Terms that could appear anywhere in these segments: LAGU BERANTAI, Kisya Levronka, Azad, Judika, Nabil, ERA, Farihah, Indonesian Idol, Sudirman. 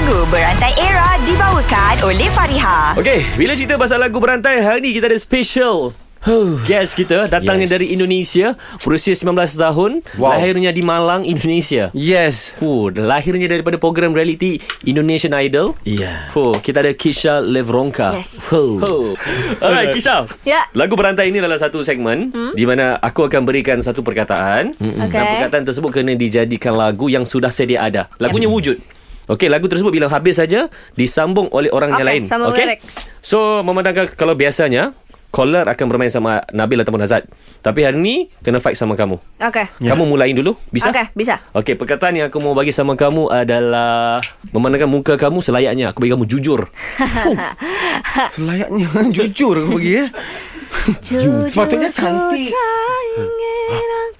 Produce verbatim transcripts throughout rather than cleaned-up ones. Lagu Berantai Era dibawakan oleh Farihah. Okey, bila cerita pasal lagu berantai, hari ni kita ada special guest kita. Datangnya yes. dari Indonesia, berusia sembilan belas tahun. Wow. Lahirnya di Malang, Indonesia. Yes. Fuh, lahirnya daripada program reality Indonesian Idol. Ya. Yeah. Fuh, kita ada Kisya Levronka. Yes. Fuh. Fuh. Alright, Kisya. Yeah. Lagu berantai ini adalah satu segmen hmm? di mana aku akan berikan satu perkataan. Okay. Dan perkataan tersebut kena dijadikan lagu yang sudah sedia ada. Lagunya wujud. Okey, lagu tersebut bila habis saja disambung oleh orang okay, yang lain. Okey. So, memandangkan kalau biasanya caller akan bermain sama Nabil ataupun Azad. Tapi hari ni kena fight sama kamu. Okey. Kamu yeah. mulain dulu. Bisa? Okey, bisa. Okey, perkataan yang aku mau bagi sama kamu adalah memandangkan muka kamu selayaknya aku bagi kamu jujur. Oh, selayaknya jujur aku bagi ya. Jujur. Sepatutnya cantik.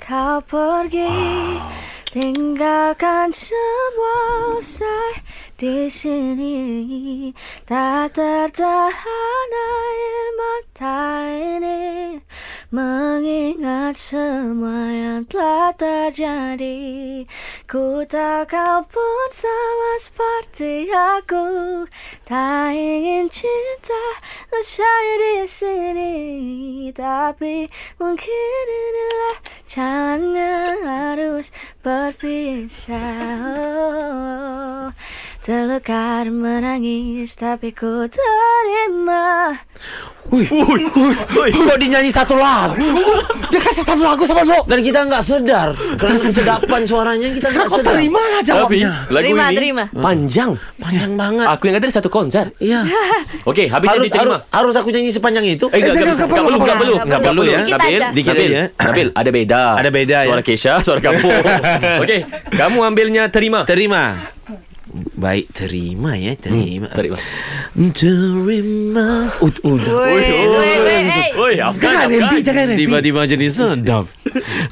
Kau pergi. Tinggalkan semua usai di sini, tak tertahan air mata ini, mengingat semua yang telah terjadi. Ku tahu kau pun sama seperti aku, tak ingin cinta usai di sini, tapi mungkin inilah jalannya harus berpisah. Oh, terluka menangis tapi ku terima. Ui, ui, ui, ui. Kok dinyanyi satu lagu? Dia kasih satu lagu sama lo. Dan kita enggak sedar kerana sedapan suaranya kita enggak sedar. Terima lah jawabnya. Terima, terima. Panjang, panjang banget. Aku yang tadi satu konser. Iya. Okey, habis jadi terima. Harus aku nyanyi sepanjang itu? Eh, enggak perlu, enggak perlu, enggak perlu ya. Nabil, dikit aja. Nabil, ada beda. Ada beda ya. Suara Kisya, suara kamu. Okey, kamu ambilnya terima. Terima. Baik, terima ya, terima. Hmm, terima. Terima. Oh, udah. Oi, oi, oi. Jangan R and B, jangan R and B. Tiba-tiba jadi sedap.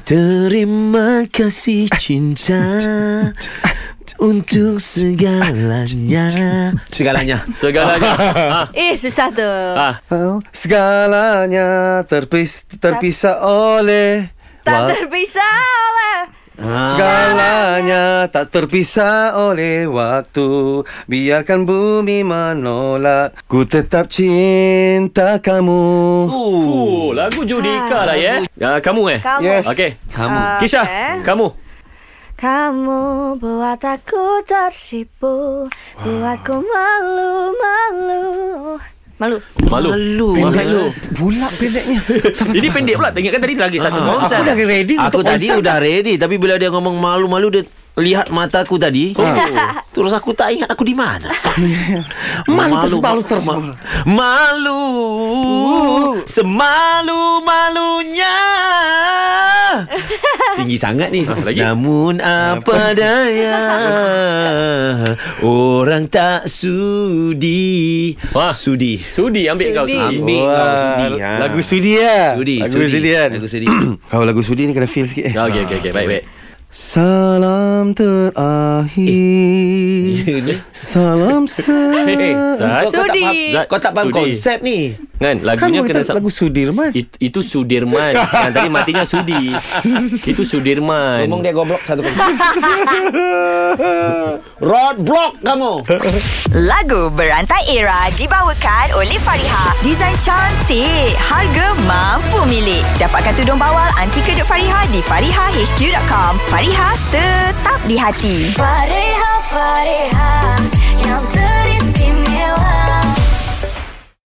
Terima kasih cinta untuk segalanya. Segalanya. Segalanya. Ah. Eh, susah tu. Ah. Oh, segalanya terpis- terpisah oleh. Tak terpisah oleh. Ah. Segalanya tak terpisah oleh waktu. Biarkan bumi menolak, ku tetap cinta kamu. uh, uh, Lagu Judika ah. lah ya. uh, Kamu eh? Kamu. Yes. Okay. Kamu uh, Kisya, okay. Kamu Kamu buat aku tersipu. Wow. Buatku malu-malu. Malu. Malu. Malu. Pendek tu. Bulak pendeknya. Jadi pendek pula. Tengok kan tadi lagi satu konser. Aku dah ready untuk konser. Aku tadi udah ready. Tapi bila dia ngomong malu-malu, dia lihat mataku tadi. Oh. Terus aku tak ingat aku di mana. Malu terus terus. Malu. Semalu-malunya. Tinggi sangat ni. Ah, namun apa daya, orang tak sudi. Wah. Sudi. Sudi ambil sudi. Kau sudi. Ambil wow. Kau sudi. Ha. Lagu sudi ya. Sudi. Lagu sudi. Sudi kan. Lagu sudi. Kalau lagu sudi ni kena feel sikit. Okey okey okey. Baik baik. Salam terakhir. Salam selamat. Sudi. Kau tak faham konsep ni kan? Lagunya kan kena sal- lagu Sudirman. It, Itu Sudirman. Yang tadi matinya Sudi. Itu Sudirman. Ngomong dia goblok satu kali. Roadblock kamu. Lagu Berantai Era dibawakan oleh Farihah. Desain cantik, harga mampu milik. Dapatkan tudung bawal anti kedut Farihah di farihah h q dot com. Farihah tetap di hati. Farihah, Farihah.